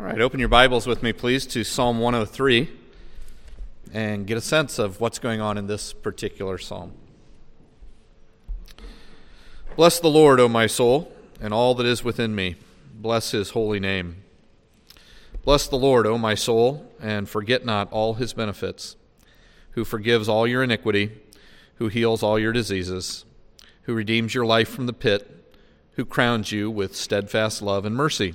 All right, open your Bibles with me, please, to Psalm 103 and get a sense of what's going on in this particular psalm. Bless the Lord, O my soul, and all that is within me. Bless his holy name. Bless the Lord, O my soul, and forget not all his benefits, who forgives all your iniquity, who heals all your diseases, who redeems your life from the pit, who crowns you with steadfast love and mercy,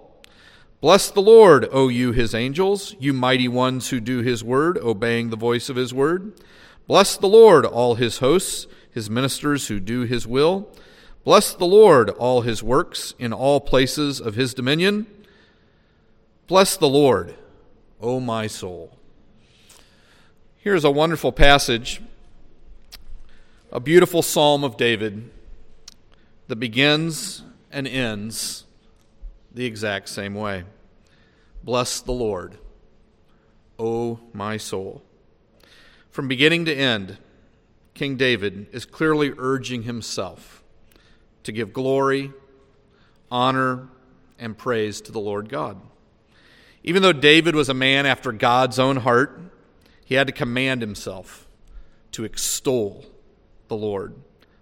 Bless the Lord, O you his angels, you mighty ones who do his word, obeying the voice of his word. Bless the Lord, all his hosts, his ministers who do his will. Bless the Lord, all his works, in all places of his dominion. Bless the Lord, O my soul. Here's a wonderful passage, a beautiful psalm of David that begins and ends the exact same way. Bless the Lord, O my soul. From beginning to end, King David is clearly urging himself to give glory, honor, and praise to the Lord God. Even though David was a man after God's own heart, he had to command himself to extol the Lord,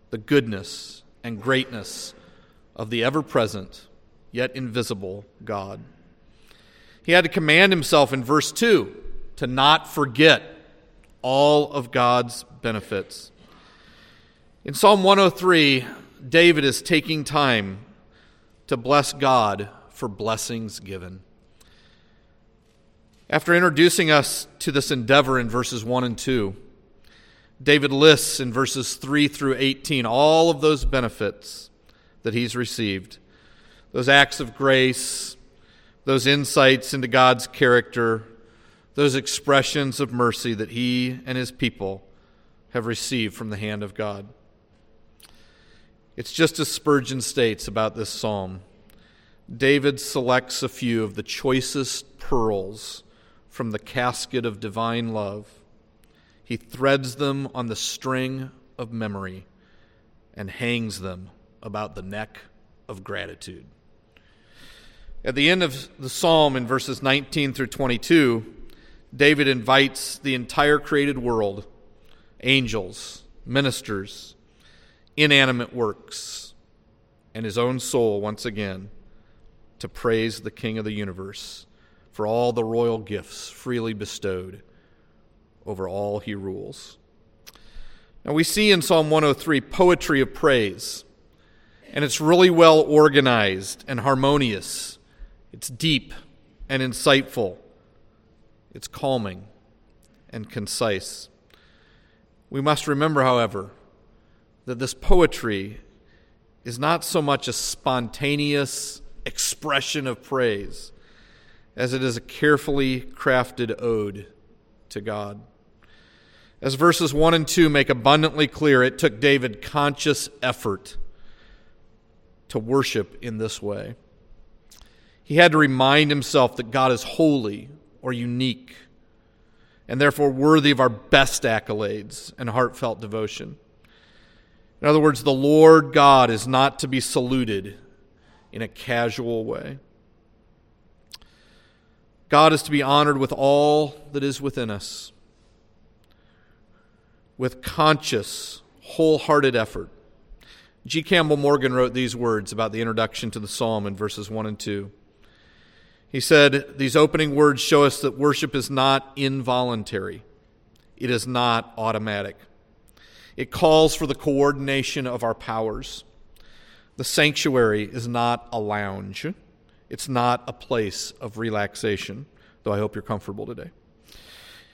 the goodness and greatness of the ever-present, yet invisible God. He had to command himself in verse 2 to not forget all of God's benefits. In Psalm 103, David is taking time to bless God for blessings given. After introducing us to this endeavor in verses 1 and 2, David lists in verses 3 through 18 all of those benefits that he's received. Those acts of grace, those insights into God's character, those expressions of mercy that he and his people have received from the hand of God. It's just as Spurgeon states about this psalm. David selects a few of the choicest pearls from the casket of divine love. He threads them on the string of memory and hangs them about the neck of gratitude. At the end of the psalm in verses 19 through 22, David invites the entire created world, angels, ministers, inanimate works, and his own soul once again to praise the King of the universe for all the royal gifts freely bestowed over all he rules. Now we see in Psalm 103 poetry of praise, and it's really well organized and harmonious. It's deep and insightful. It's calming and concise. We must remember, however, that this poetry is not so much a spontaneous expression of praise as it is a carefully crafted ode to God. As verses 1 and 2 make abundantly clear, it took David conscious effort to worship in this way. He had to remind himself that God is holy or unique and therefore worthy of our best accolades and heartfelt devotion. In other words, the Lord God is not to be saluted in a casual way. God is to be honored with all that is within us, with conscious, wholehearted effort. G. Campbell Morgan wrote these words about the introduction to the psalm in verses 1 and 2. He said, these opening words show us that worship is not involuntary. It is not automatic. It calls for the coordination of our powers. The sanctuary is not a lounge. It's not a place of relaxation, though I hope you're comfortable today.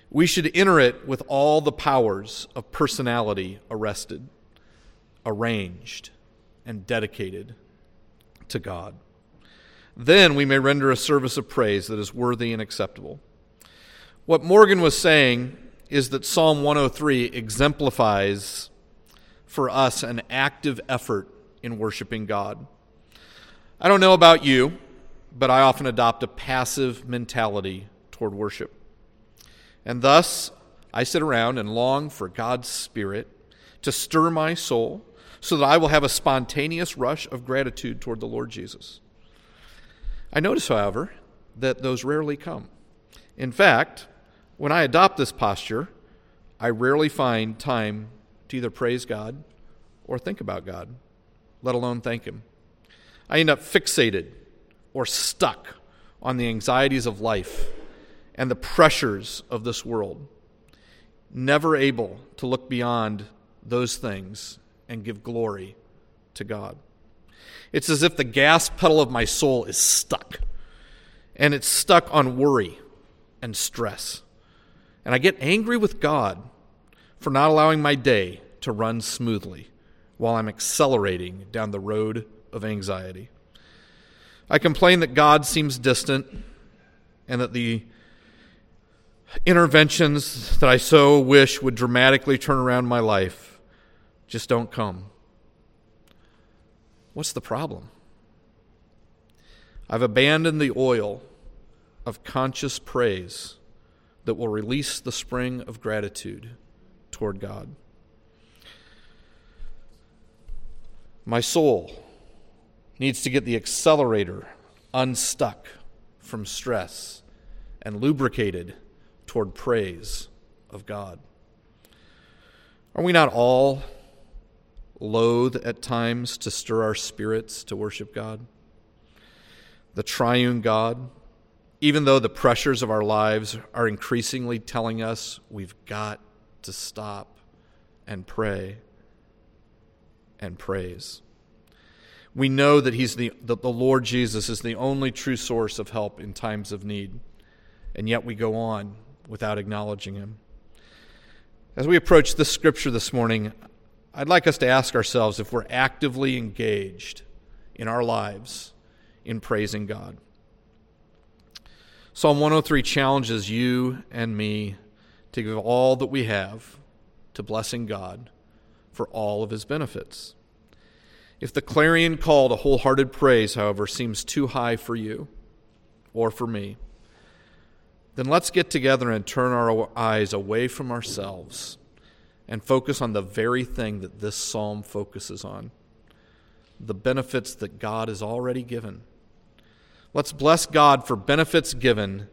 We should enter it with all the powers of personality arrested, arranged, and dedicated to God. Then we may render a service of praise that is worthy and acceptable. What Morgan was saying is that Psalm 103 exemplifies for us an active effort in worshiping God. I don't know about you, but I often adopt a passive mentality toward worship. And thus, I sit around and long for God's Spirit to stir my soul so that I will have a spontaneous rush of gratitude toward the Lord Jesus. I notice, however, that those rarely come. In fact, when I adopt this posture, I rarely find time to either praise God or think about God, let alone thank Him. I end up fixated or stuck on the anxieties of life and the pressures of this world, never able to look beyond those things and give glory to God. It's as if the gas pedal of my soul is stuck, and it's stuck on worry and stress. And I get angry with God for not allowing my day to run smoothly while I'm accelerating down the road of anxiety. I complain that God seems distant and that the interventions that I so wish would dramatically turn around my life just don't come. What's the problem? I've abandoned the oil of conscious praise that will release the spring of gratitude toward God. My soul needs to get the accelerator unstuck from stress and lubricated toward praise of God. Are we not all loath at times to stir our spirits to worship God, the triune God, even though the pressures of our lives are increasingly telling us we've got to stop and pray and praise? We know that the Lord Jesus is the only true source of help in times of need, and yet we go on without acknowledging Him. As we approach this scripture this morning, I'd like us to ask ourselves if we're actively engaged in our lives in praising God. Psalm 103 challenges you and me to give all that we have to blessing God for all of His benefits. If the clarion call to wholehearted praise, however, seems too high for you or for me, then let's get together and turn our eyes away from ourselves and focus on the very thing that this psalm focuses on, the benefits that God has already given. Let's bless God for benefits given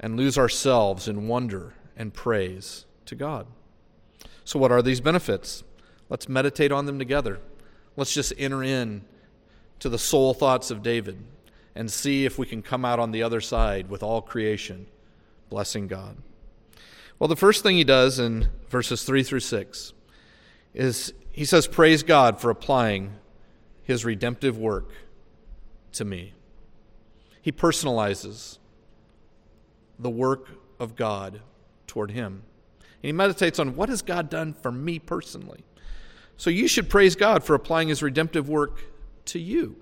and lose ourselves in wonder and praise to God. So what are these benefits? Let's meditate on them together. Let's just enter in to the soul thoughts of David and see if we can come out on the other side with all creation blessing God. Well, the first thing he does in verses 3 through 6 is he says, praise God for applying His redemptive work to me. He personalizes the work of God toward him. And he meditates on what has God done for me personally. So you should praise God for applying His redemptive work to you.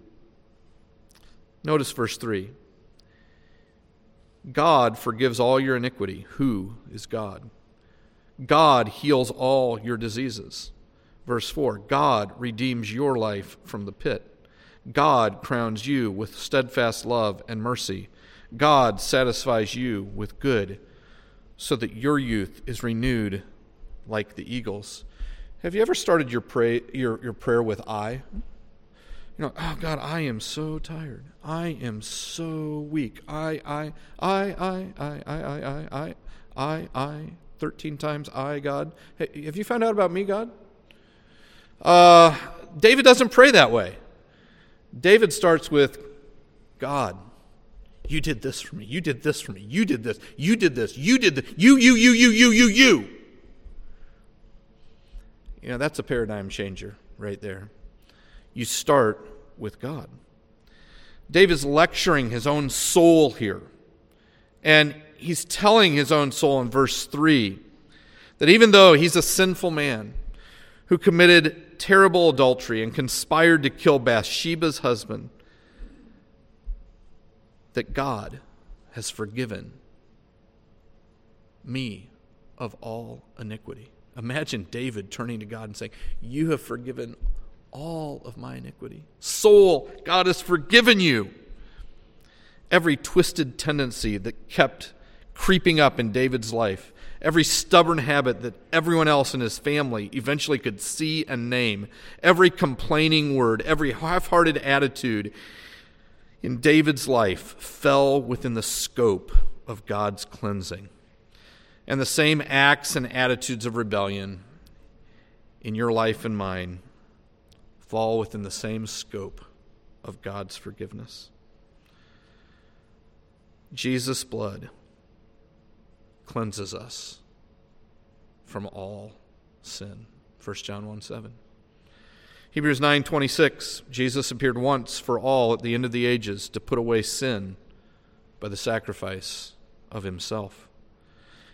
Notice verse 3. God forgives all your iniquity. Who is God? God heals all your diseases. Verse 4, God redeems your life from the pit. God crowns you with steadfast love and mercy. God satisfies you with good so that your youth is renewed like the eagles. Have you ever started your prayer with I? You know, oh God, I am so tired. I am so weak. I 13 times I, God. Hey, have you found out about me, God? David doesn't pray that way. David starts with, God, you did this for me. You did this for me. You did this. You did this. You did this. You. You know, that's a paradigm changer right there. You start with God. David's lecturing his own soul here. And he's telling his own soul in verse 3 that even though he's a sinful man who committed terrible adultery and conspired to kill Bathsheba's husband, that God has forgiven me of all iniquity. Imagine David turning to God and saying, you have forgiven all of my iniquity. Soul, God has forgiven you. Every twisted tendency that kept creeping up in David's life, every stubborn habit that everyone else in his family eventually could see and name, every complaining word, every half-hearted attitude in David's life fell within the scope of God's cleansing. And the same acts and attitudes of rebellion in your life and mine fall within the same scope of God's forgiveness. Jesus' blood cleanses us from all sin. 1 John 1:7. Hebrews 9:26. Jesus appeared once for all at the end of the ages to put away sin by the sacrifice of himself.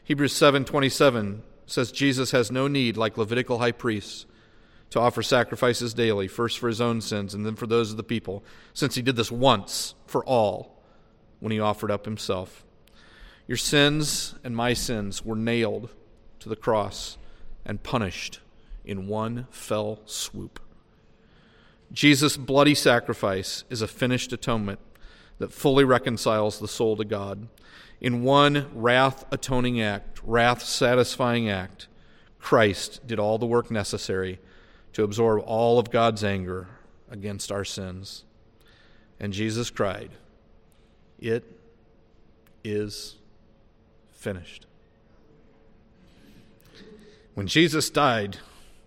Hebrews 7:27 says Jesus has no need, like Levitical high priests, to offer sacrifices daily, first for his own sins and then for those of the people, since he did this once for all when he offered up himself. Your sins and my sins were nailed to the cross and punished in one fell swoop. Jesus' bloody sacrifice is a finished atonement that fully reconciles the soul to God. In one wrath-atoning act, wrath-satisfying act, Christ did all the work necessary to absorb all of God's anger against our sins. And Jesus cried, "It is finished." When Jesus died,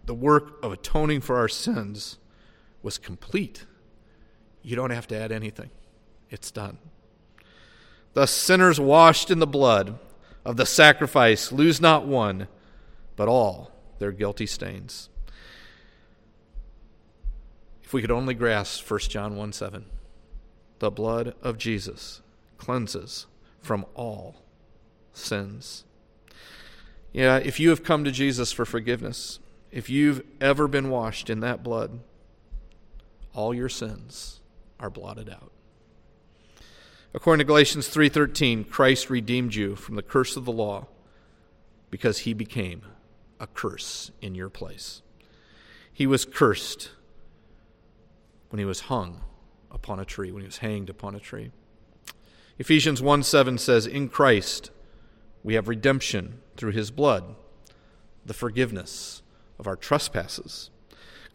the work of atoning for our sins was complete. You don't have to add anything. It's done. Thus, sinners washed in the blood of the sacrifice lose not one, but all their guilty stains. If we could only grasp 1 John 1:7, the blood of Jesus cleanses from all sins. Yeah, if you have come to Jesus for forgiveness, if you've ever been washed in that blood, all your sins are blotted out. According to Galatians 3:13, Christ redeemed you from the curse of the law because he became a curse in your place. He was cursed when he was hung upon a tree, when he was hanged upon a tree. Ephesians 1:7 says, in Christ we have redemption through his blood, the forgiveness of our trespasses.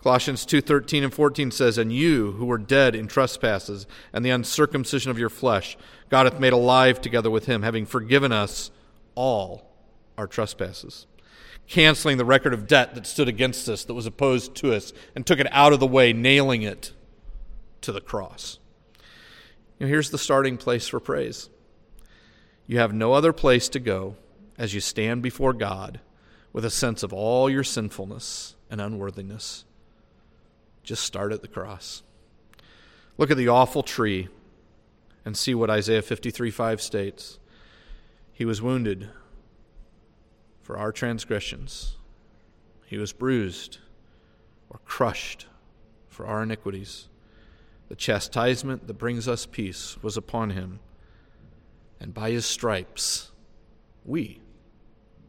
Colossians 2:13 and 14 says, and you who were dead in trespasses and the uncircumcision of your flesh, God hath made alive together with him, having forgiven us all our trespasses, canceling the record of debt that stood against us, that was opposed to us, and took it out of the way, nailing it to the cross. You know, here's the starting place for praise. You have no other place to go as you stand before God with a sense of all your sinfulness and unworthiness. Just start at the cross. Look at the awful tree and see what Isaiah 53:5 states. He was wounded for our transgressions. He was bruised or crushed for our iniquities. The chastisement that brings us peace was upon him, and by his stripes we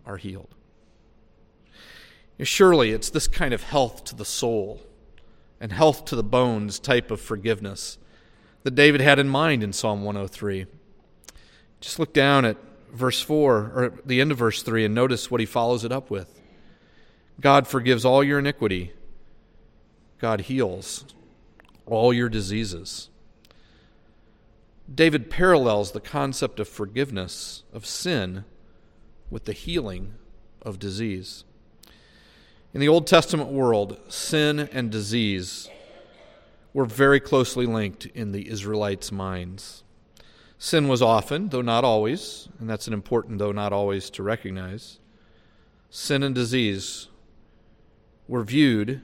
are healed. Surely it's this kind of health to the soul and health to the bones type of forgiveness that David had in mind in Psalm 103. Just look down at verse 4, or the end of verse 3, and notice what he follows it up with. God forgives all your iniquity. God heals all your diseases. David parallels the concept of forgiveness of sin with the healing of disease. In the Old Testament world, sin and disease were very closely linked in the Israelites' minds. Sin was often, though not always, and that's an important though not always to recognize. Sin and disease were viewed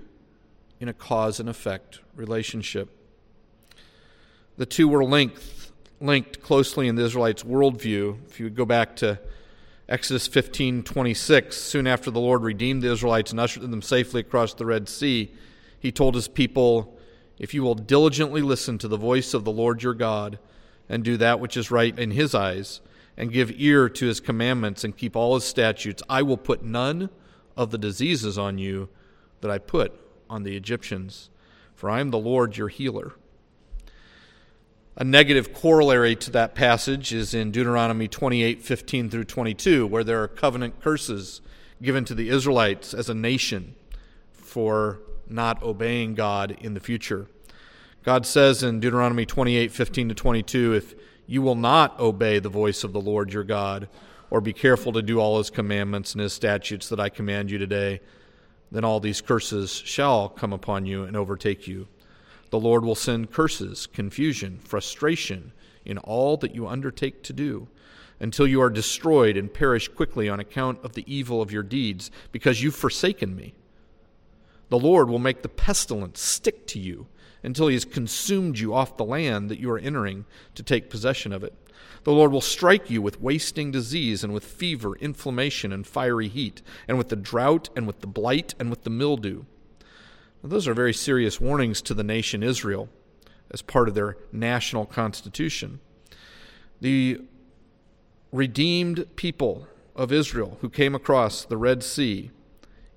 in a cause and effect relationship. The two were linked closely in the Israelites' worldview. If you go back to Exodus 15:26, soon after the Lord redeemed the Israelites and ushered them safely across the Red Sea, he told his people, "If you will diligently listen to the voice of the Lord your God and do that which is right in his eyes, and give ear to his commandments and keep all his statutes, I will put none of the diseases on you that I put on the Egyptians, for I am the Lord your healer." A negative corollary to that passage is in Deuteronomy 28:15 through 22, where there are covenant curses given to the Israelites as a nation for not obeying God in the future. God says in Deuteronomy 28:15 to 22, "If you will not obey the voice of the Lord your God, or be careful to do all his commandments and his statutes that I command you today, then all these curses shall come upon you and overtake you. The Lord will send curses, confusion, frustration in all that you undertake to do, until you are destroyed and perish quickly on account of the evil of your deeds, because you've forsaken me. The Lord will make the pestilence stick to you, until he has consumed you off the land that you are entering to take possession of it. The Lord will strike you with wasting disease and with fever, inflammation, and fiery heat, and with the drought, and with the blight, and with the mildew." Now, those are very serious warnings to the nation Israel as part of their national constitution. The redeemed people of Israel who came across the Red Sea,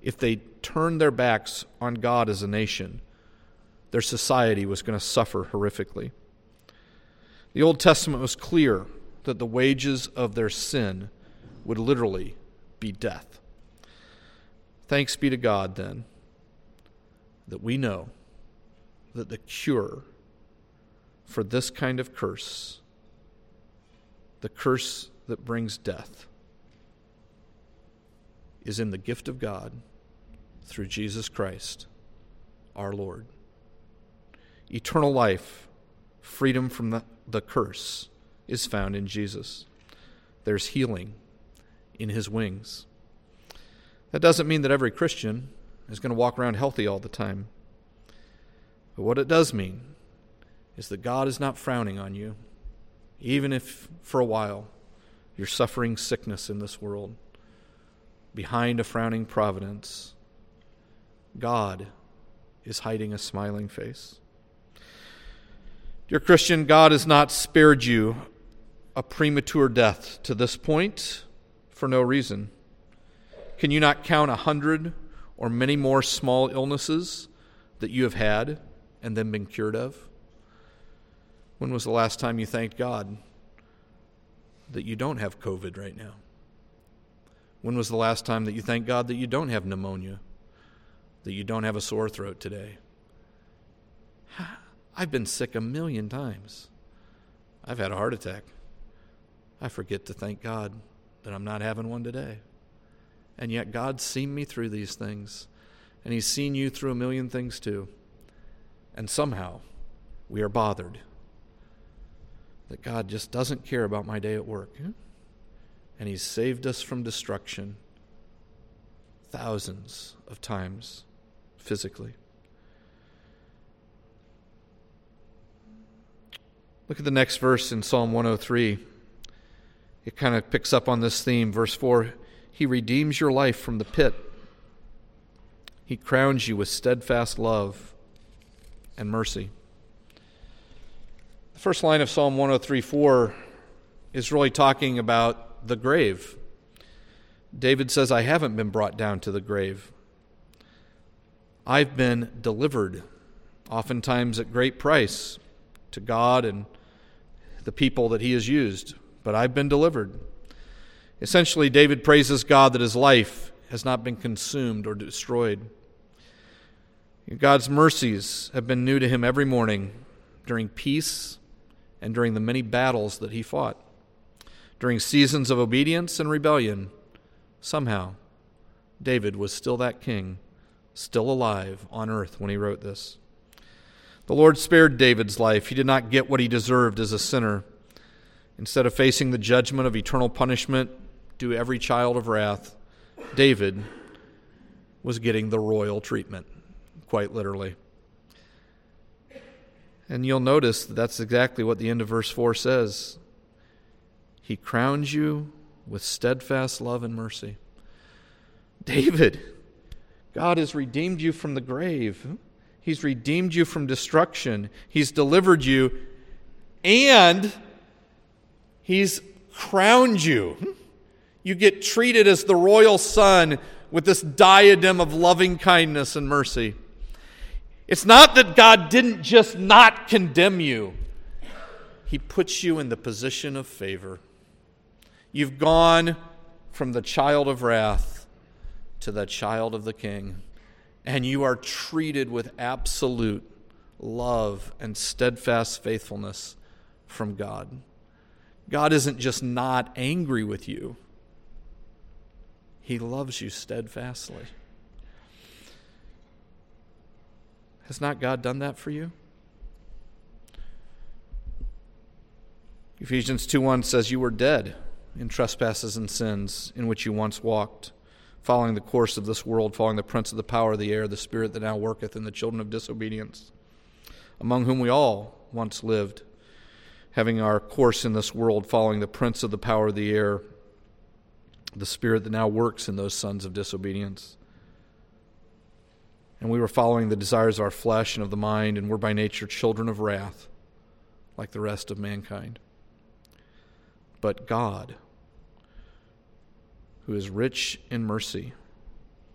if they turned their backs on God as a nation, their society was going to suffer horrifically. The Old Testament was clear that the wages of their sin would literally be death. Thanks be to God, then, that we know that the cure for this kind of curse, the curse that brings death, is in the gift of God through Jesus Christ, our Lord. Eternal life, freedom from the curse, is found in Jesus. There's healing in his wings. That doesn't mean that every Christian is going to walk around healthy all the time. But what it does mean is that God is not frowning on you, even if for a while you're suffering sickness in this world. Behind a frowning providence, God is hiding a smiling face. Dear Christian, God has not spared you a premature death to this point for no reason. Can you not count 100 or many more small illnesses that you have had and then been cured of? When was the last time you thanked God that you don't have COVID right now? When was the last time that you thanked God that you don't have pneumonia, that you don't have a sore throat today? I've been sick 1,000,000 times. I've had a heart attack. I forget to thank God that I'm not having one today. And yet God's seen me through these things, and he's seen you through 1,000,000 things too. And somehow we are bothered that God just doesn't care about my day at work. And he's saved us from destruction thousands of times physically. Look at the next verse in Psalm 103. It kind of picks up on this theme. Verse 4, he redeems your life from the pit. He crowns you with steadfast love and mercy. The first line of Psalm 103:4 is really talking about the grave. David says, I haven't been brought down to the grave. I've been delivered, oftentimes at great price, to God and the people that he has used, but I've been delivered. Essentially, David praises God that his life has not been consumed or destroyed. God's mercies have been new to him every morning during peace and during the many battles that he fought, during seasons of obedience and rebellion. Somehow, David was still that king, still alive on earth when he wrote this. The Lord spared David's life. He did not get what he deserved as a sinner. Instead of facing the judgment of eternal punishment due every child of wrath, David was getting the royal treatment, quite literally. And you'll notice that that's exactly what the end of verse 4 says. He crowns you with steadfast love and mercy. David, God has redeemed you from the grave. He's redeemed you from destruction. He's delivered you, and he's crowned you. You get treated as the royal son with this diadem of loving kindness and mercy. It's not that God didn't just not condemn you. He puts you in the position of favor. You've gone from the child of wrath to the child of the king. And you are treated with absolute love and steadfast faithfulness from God. God isn't just not angry with you. He loves you steadfastly. Has not God done that for you? Ephesians 2:1 says, "You were dead in trespasses and sins in which you once walked, following the course of this world, following the prince of the power of the air, the spirit that now worketh in the children of disobedience, among whom we all once lived, having our course in this world, following the prince of the power of the air, the spirit that now works in those sons of disobedience. And we were following the desires of our flesh and of the mind, and were by nature children of wrath, like the rest of mankind. But God, who is rich in mercy,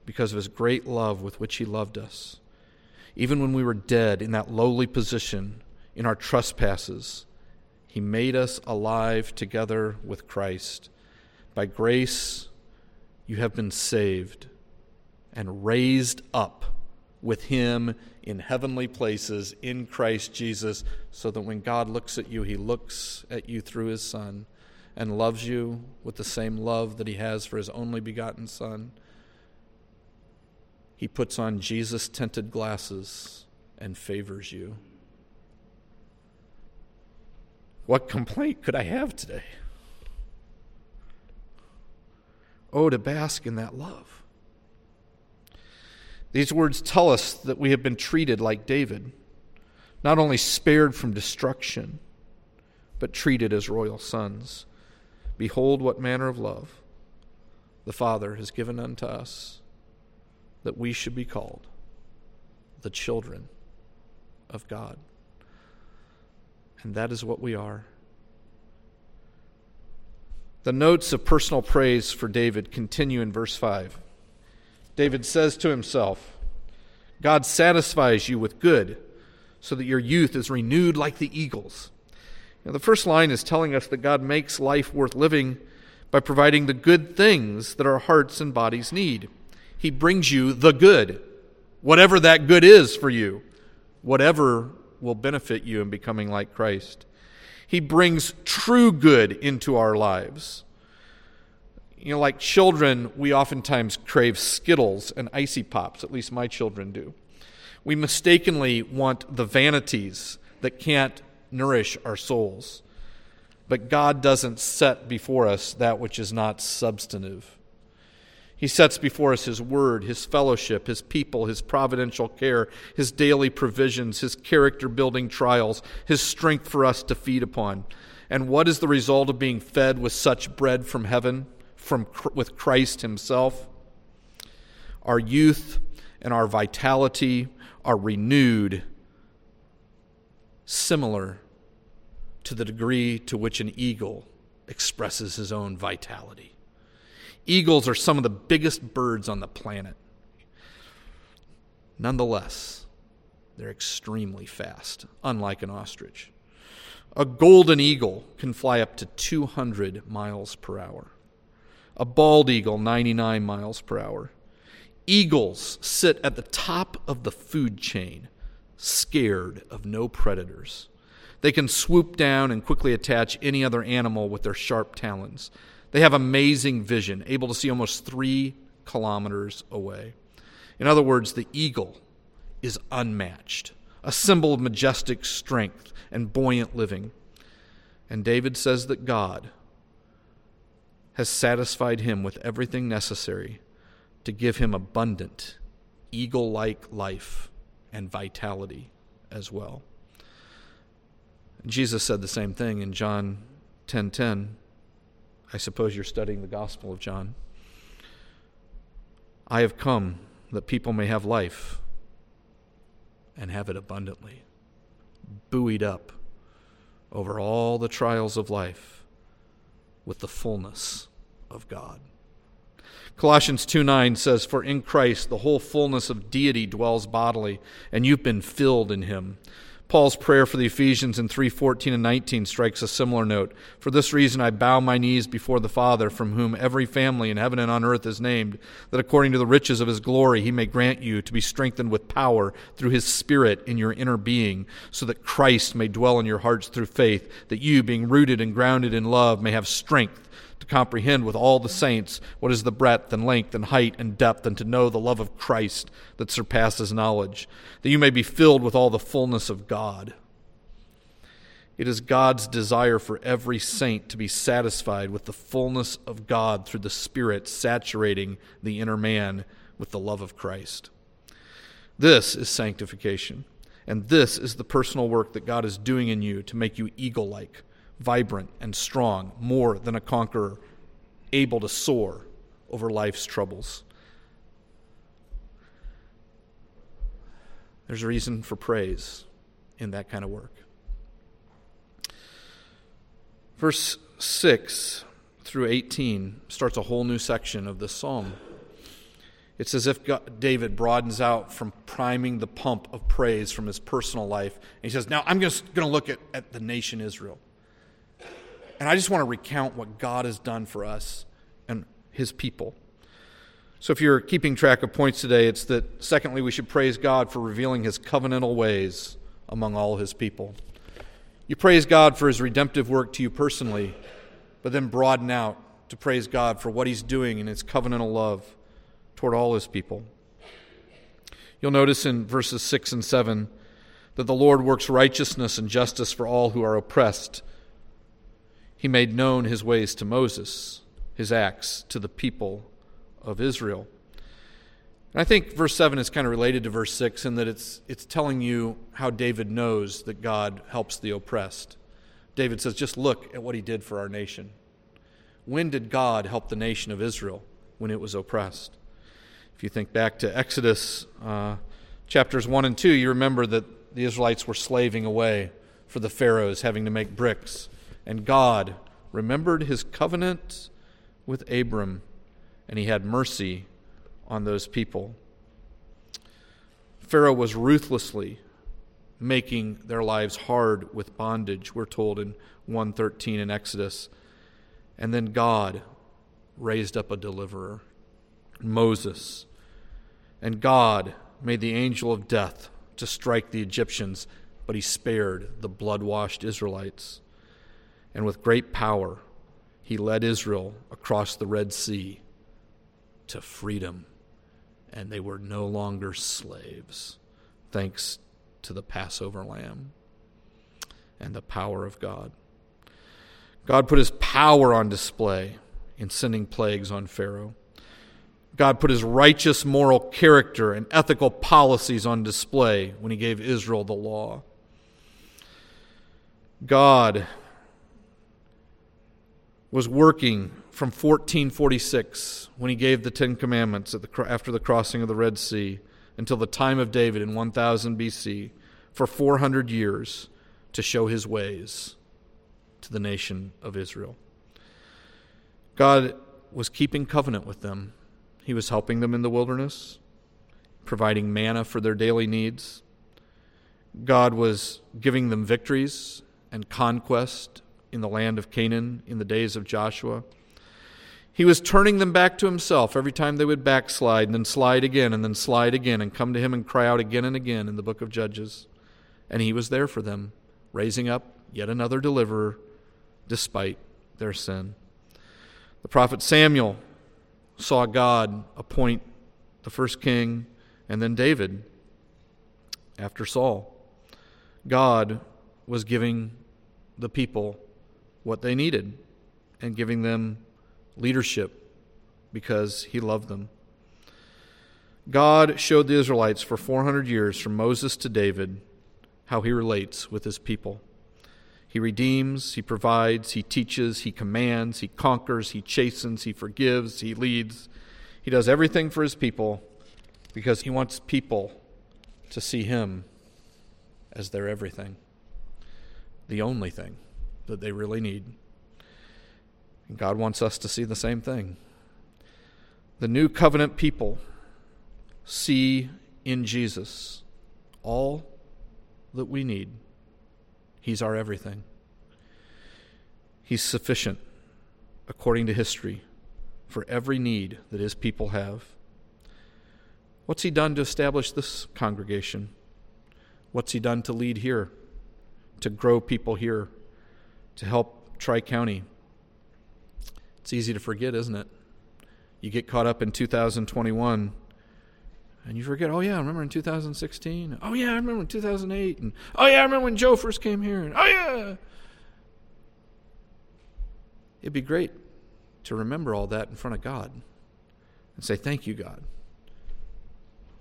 because of his great love with which he loved us, even when we were dead in that lowly position, in our trespasses, he made us alive together with Christ. By grace you have been saved, and raised up with him in heavenly places in Christ Jesus, so that when God looks at you, he looks at you through his Son, and loves you with the same love that he has for his only begotten Son. He puts on Jesus-tinted glasses and favors you." What complaint could I have today? Oh, to bask in that love. These words tell us that we have been treated like David, not only spared from destruction, but treated as royal sons. "Behold what manner of love the Father has given unto us, that we should be called the children of God." And that is what we are. The notes of personal praise for David continue in verse 5. David says to himself, "God satisfies you with good, so that your youth is renewed like the eagles." Now, the first line is telling us that God makes life worth living by providing the good things that our hearts and bodies need. He brings you the good, whatever that good is for you, whatever will benefit you in becoming like Christ. He brings true good into our lives. You know, like children, we oftentimes crave Skittles and Icy Pops, at least my children do. We mistakenly want the vanities that can't nourish our souls. But God doesn't set before us that which is not substantive. He sets before us his word, his fellowship, his people, his providential care, his daily provisions, his character-building trials, his strength for us to feed upon. And what is the result of being fed with such bread from heaven, with Christ himself? Our youth and our vitality are renewed, similar to the degree to which an eagle expresses his own vitality. Eagles are some of the biggest birds on the planet. Nonetheless, they're extremely fast, unlike an ostrich. A golden eagle can fly up to 200 miles per hour. a bald eagle 99 miles per hour. Eagles sit at the top of the food chain, scared of no predators. They can swoop down and quickly attach any other animal with their sharp talons. They have amazing vision, able to see almost 3 kilometers away. In other words, the eagle is unmatched, a symbol of majestic strength and buoyant living. And David says that God has satisfied him with everything necessary to give him abundant, eagle-like life and vitality as well. Jesus said the same thing in John 10:10. I suppose you're studying the Gospel of John. I have come that people may have life and have it abundantly, buoyed up over all the trials of life with the fullness of God. Colossians 2:9 says, "For in Christ the whole fullness of deity dwells bodily, and you've been filled in him." Paul's prayer for the Ephesians in 3:14 and 19 strikes a similar note. "For this reason I bow my knees before the Father, from whom every family in heaven and on earth is named, that according to the riches of his glory he may grant you to be strengthened with power through his Spirit in your inner being, so that Christ may dwell in your hearts through faith, that you, being rooted and grounded in love, may have strength to comprehend with all the saints what is the breadth and length and height and depth, and to know the love of Christ that surpasses knowledge, that you may be filled with all the fullness of God." It is God's desire for every saint to be satisfied with the fullness of God through the Spirit saturating the inner man with the love of Christ. This is sanctification, and this is the personal work that God is doing in you to make you eagle-like, vibrant and strong, more than a conqueror, able to soar over life's troubles. There's a reason for praise in that kind of work. Verse 6 through 18 starts a whole new section of this psalm. It's as if David broadens out from priming the pump of praise from his personal life. And he says, now I'm just going to look at the nation Israel. And I just want to recount what God has done for us and his people. So if you're keeping track of points today, it's that, secondly, we should praise God for revealing his covenantal ways among all his people. You praise God for his redemptive work to you personally, but then broaden out to praise God for what he's doing in his covenantal love toward all his people. You'll notice in verses 6 and 7 that the Lord works righteousness and justice for all who are oppressed. He made known his ways to Moses, his acts to the people of Israel. And I think verse 7 is kind of related to verse 6 in that it's telling you how David knows that God helps the oppressed. David says, just look at what he did for our nation. When did God help the nation of Israel? When it was oppressed. If you think back to Exodus chapters 1 and 2, you remember that the Israelites were slaving away for the Pharaohs, having to make bricks. And God remembered his covenant with Abram, and he had mercy on those people. Pharaoh was ruthlessly making their lives hard with bondage, we're told in 1:13 in Exodus. And then God raised up a deliverer, Moses. And God made the angel of death to strike the Egyptians, but he spared the blood-washed Israelites. And with great power, he led Israel across the Red Sea to freedom, and they were no longer slaves, thanks to the Passover lamb and the power of God. God put his power on display in sending plagues on Pharaoh. God put his righteous moral character and ethical policies on display when he gave Israel the law. God was working from 1446 when he gave the Ten Commandments after the crossing of the Red Sea until the time of David in 1000 BC for 400 years to show his ways to the nation of Israel. God was keeping covenant with them. He was helping them in the wilderness, providing manna for their daily needs. God was giving them victories and conquest in the land of Canaan in the days of Joshua. He was turning them back to himself every time they would backslide and then slide again and then slide again and come to him and cry out again and again in the book of Judges. And he was there for them, raising up yet another deliverer despite their sin. The prophet Samuel saw God appoint the first king and then David after Saul. God was giving the people what they needed and giving them leadership because he loved them. God showed the Israelites for 400 years from Moses to David how he relates with his people. He redeems, he provides, he teaches, he commands, he conquers, he chastens, he forgives, he leads. He does everything for his people because he wants people to see him as their everything, the only thing that they really need. And God wants us to see the same thing. The new covenant people see in Jesus all that we need. He's our everything. He's sufficient, according to history, for every need that his people have. What's he done to establish this congregation? What's he done to lead here, to grow people here, to help Tri-County? It's easy to forget, isn't it? You get caught up in 2021 and you forget, oh yeah, I remember in 2016. Oh yeah, I remember in 2008. And oh yeah, I remember when Joe first came here. And oh yeah. It'd be great to remember all that in front of God and say, thank you, God,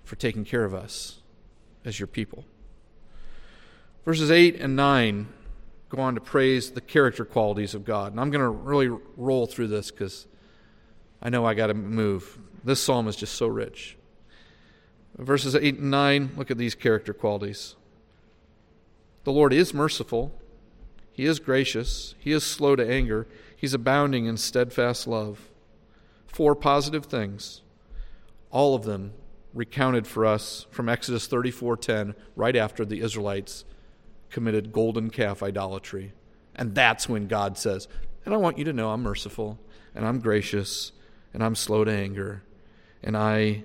for taking care of us as your people. Verses 8 and 9 go on to praise the character qualities of God. And I'm going to really roll through this because I know I got to move. This psalm is just so rich. Verses 8 and 9, look at these character qualities. The Lord is merciful. He is gracious. He is slow to anger. He's abounding in steadfast love. Four positive things, all of them recounted for us from Exodus 34:10, right after the Israelites committed golden calf idolatry. And that's when God says, and I want you to know I'm merciful, and I'm gracious, and I'm slow to anger, and I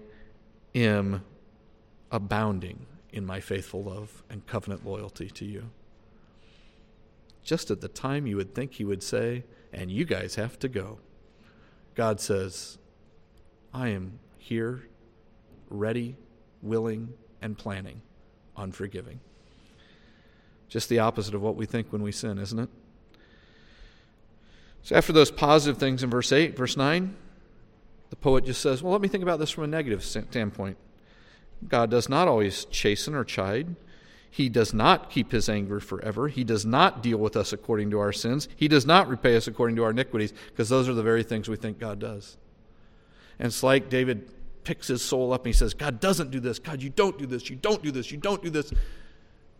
am abounding in my faithful love and covenant loyalty to you. Just at the time you would think he would say, and you guys have to go, God says, I am here, ready, willing, and planning on forgiving. Just the opposite of what we think when we sin, isn't it? So after those positive things in verse 8, verse 9, the poet just says, well, let me think about this from a negative standpoint. God does not always chasten or chide. He does not keep his anger forever. He does not deal with us according to our sins. He does not repay us according to our iniquities, because those are the very things we think God does. And it's like David picks his soul up and he says, God doesn't do this. God, you don't do this. You don't do this. You don't do this.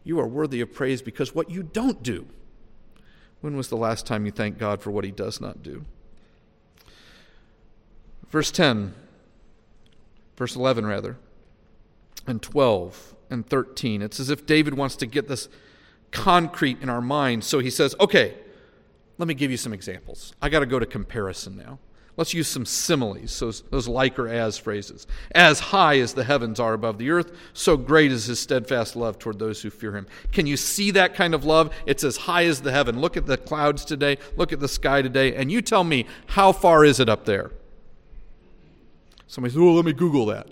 You are worthy of praise because what you don't do. When was the last time you thanked God for what he does not do? Verse 10, verse 11 rather, and 12 and 13. It's as if David wants to get this concrete in our mind. So he says, okay, let me give you some examples. I got to go to comparison now. Let's use some similes, so those like or as phrases. As high as the heavens are above the earth, so great is his steadfast love toward those who fear him. Can you see that kind of love? It's as high as the heaven. Look at the clouds today. Look at the sky today. And you tell me, how far is it up there? Somebody says, oh, let me Google that.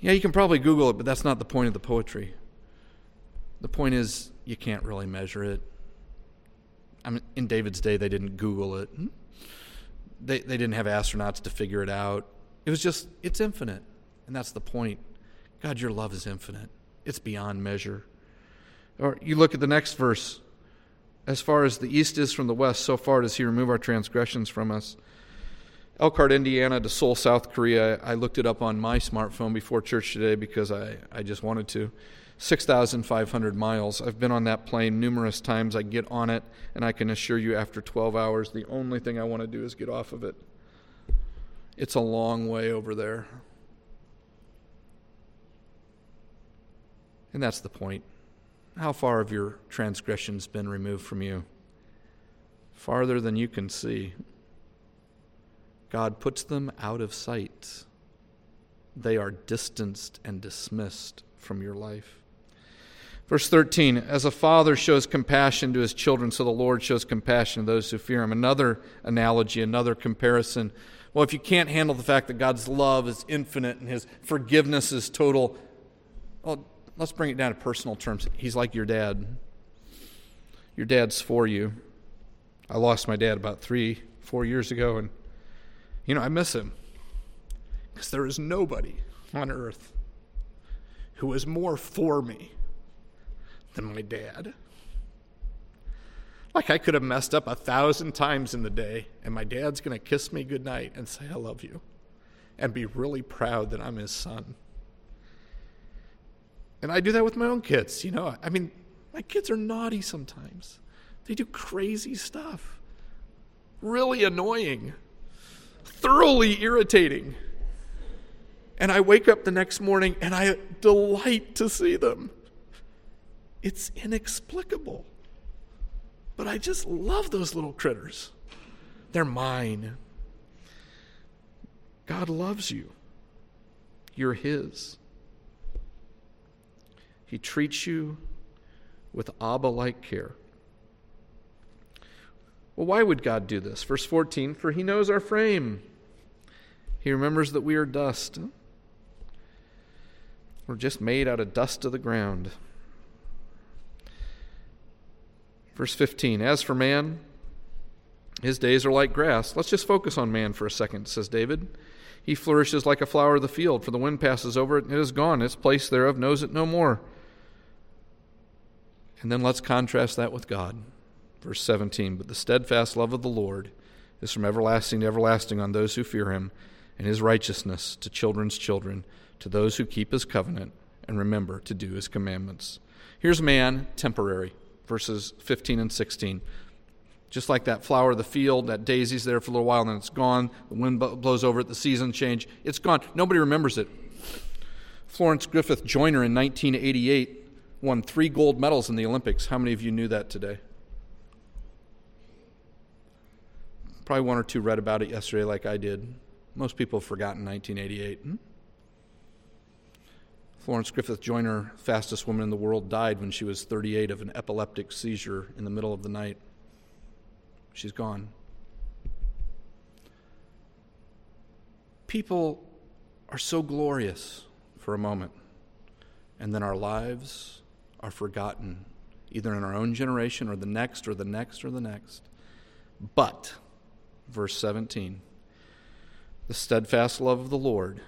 Yeah, you can probably Google it, but that's not the point of the poetry. The point is you can't really measure it. I mean, in David's day, they didn't Google it. They didn't have astronauts to figure it out. It was just, it's infinite. And that's the point. God, your love is infinite. It's beyond measure. Or you look at the next verse. As far as the east is from the west, so far does he remove our transgressions from us. Elkhart, Indiana to Seoul, South Korea. I looked it up on my smartphone before church today because I just wanted to. 6,500 miles. I've been on that plane numerous times. I get on it, and I can assure you after 12 hours, the only thing I want to do is get off of it. It's a long way over there. And that's the point. How far have your transgressions been removed from you? Farther than you can see. God puts them out of sight. They are distanced and dismissed from your life. Verse 13, as a father shows compassion to his children, so the Lord shows compassion to those who fear him. Another analogy, another comparison. Well, if you can't handle the fact that God's love is infinite and his forgiveness is total, well, let's bring it down to personal terms. He's like your dad. Your dad's for you. I lost my dad about 3-4 years ago, and, you know, I miss him. Because there is nobody on earth who is more for me than my dad. Like, I could have messed up 1,000 times in the day, and my dad's going to kiss me goodnight and say, I love you, and be really proud that I'm his son. And I do that with my own kids, you know. I mean, my kids are naughty sometimes. They do crazy stuff. Really annoying. Thoroughly irritating. And I wake up the next morning, and I delight to see them. It's inexplicable. But I just love those little critters. They're mine. God loves you. You're his. He treats you with Abba-like care. Well, why would God do this? Verse 14, for he knows our frame. He remembers that we are dust. We're just made out of dust of the ground. Verse 15, as for man, his days are like grass. Let's just focus on man for a second, says David. He flourishes like a flower of the field, for the wind passes over it, and it is gone. Its place thereof knows it no more. And then let's contrast that with God. Verse 17, but the steadfast love of the Lord is from everlasting to everlasting on those who fear him, and his righteousness to children's children, to those who keep his covenant and remember to do his commandments. Here's man, temporary. Verses 15 and 16. Just like that flower of the field, that daisy's there for a little while, and then it's gone. The wind blows over it. The season change. It's gone. Nobody remembers it. Florence Griffith Joyner in 1988 won 3 gold medals in the Olympics. How many of you knew that today? Probably 1 or 2 read about it yesterday like I did. Most people have forgotten 1988. Florence Griffith Joyner, fastest woman in the world, died when she was 38 of an epileptic seizure in the middle of the night. She's gone. People are so glorious for a moment, and then our lives are forgotten, either in our own generation or the next or the next or the next. But, verse 17, the steadfast love of the Lord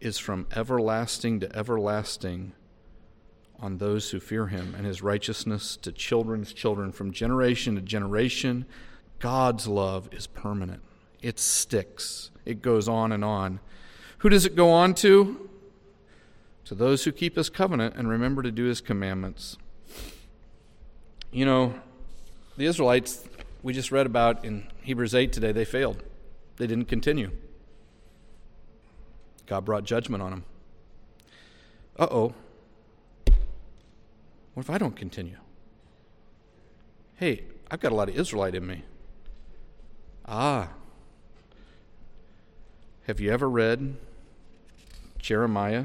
is from everlasting to everlasting on those who fear him, and his righteousness to children's children, from generation to generation. God's love is permanent. It sticks. It goes on and on. Who does it go on to? To those who keep his covenant and remember to do his commandments. You know, the Israelites, we just read about in Hebrews 8 today, they failed. They didn't continue. God brought judgment on him. Uh-oh. What if I don't continue? Hey, I've got a lot of Israelite in me. Have you ever read Jeremiah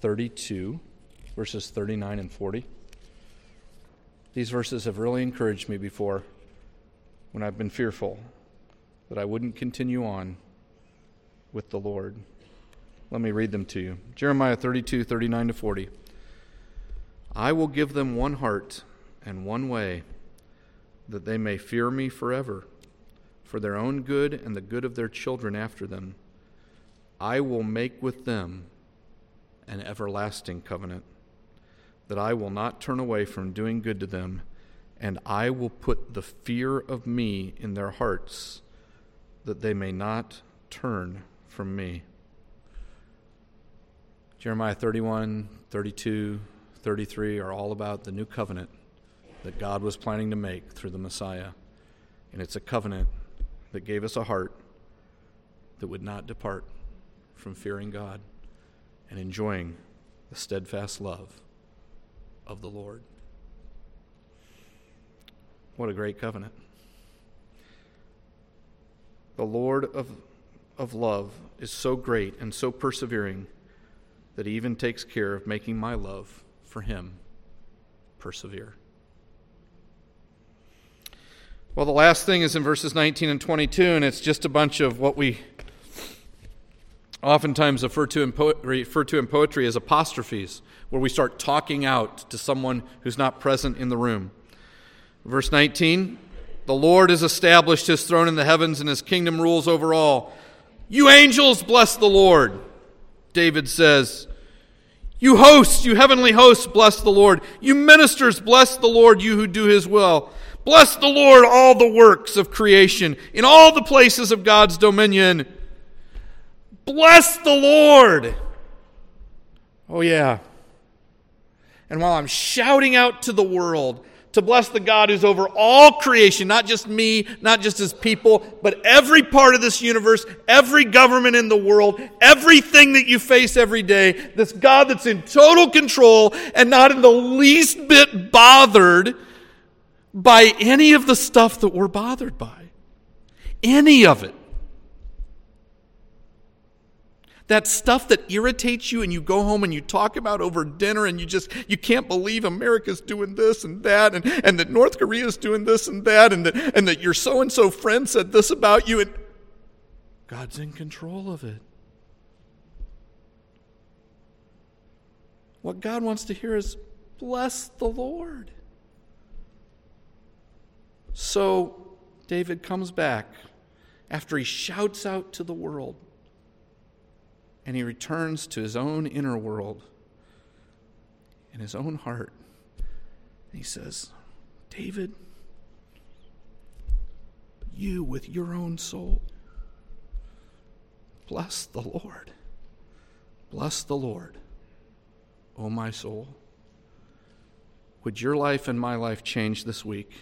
32, verses 39 and 40? These verses have really encouraged me before when I've been fearful that I wouldn't continue on with the Lord. Let me read them to you. Jeremiah 32, 39 to 40. I will give them one heart and one way, that they may fear me forever, for their own good and the good of their children after them. I will make with them an everlasting covenant, that I will not turn away from doing good to them, and I will put the fear of me in their hearts, that they may not turn from me. Jeremiah 31, 32, 33 are all about the new covenant that God was planning to make through the Messiah. And it's a covenant that gave us a heart that would not depart from fearing God and enjoying the steadfast love of the Lord. What a great covenant. The Lord of love is so great and so persevering that he even takes care of making my love for him persevere. Well, the last thing is in verses 19 and 22, and it's just a bunch of what we oftentimes refer to in poetry as apostrophes, where we start talking out to someone who's not present in the room. Verse 19, the Lord has established his throne in the heavens, and his kingdom rules over all. You angels, bless the Lord, David says. You hosts, you heavenly hosts, bless the Lord. You ministers, bless the Lord, you who do his will. Bless the Lord, all the works of creation, in all the places of God's dominion. Bless the Lord. Oh, yeah. And while I'm shouting out to the world to bless the God who's over all creation, not just me, not just his people, but every part of this universe, every government in the world, everything that you face every day, this God that's in total control and not in the least bit bothered by any of the stuff that we're bothered by. Any of it. That stuff that irritates you and you go home and you talk about over dinner and you can't believe America's doing this and that and that North Korea's doing this and that and that your so-and-so friend said this about you, and God's in control of it. What God wants to hear is, bless the Lord. So David comes back after he shouts out to the world, and he returns to his own inner world and his own heart. And he says, David, you with your own soul, bless the Lord. Bless the Lord, O my soul. Would your life and my life change this week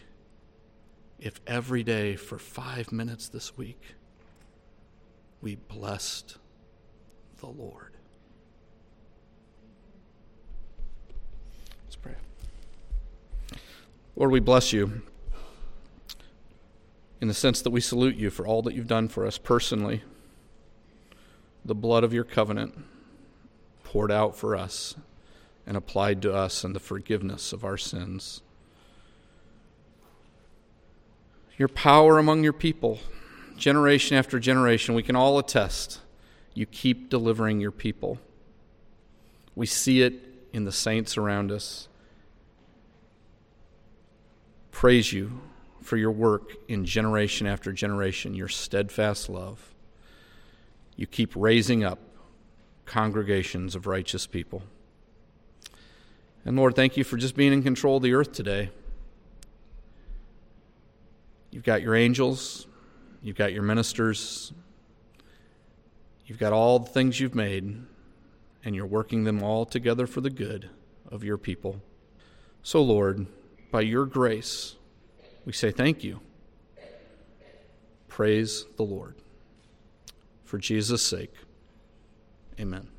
if every day for 5 minutes this week we blessed the Lord? Let's pray. Lord, we bless you in the sense that we salute you for all that you've done for us personally, the blood of your covenant poured out for us and applied to us, and the forgiveness of our sins, your power among your people, generation after generation. We can all attest you keep delivering your people. We see it in the saints around us. Praise you for your work in generation after generation, your steadfast love. You keep raising up congregations of righteous people. And Lord, thank you for just being in control of the earth today. You've got your angels, you've got your ministers, you've got all the things you've made, and you're working them all together for the good of your people. So, Lord, by your grace, we say thank you. Praise the Lord. For Jesus' sake, amen.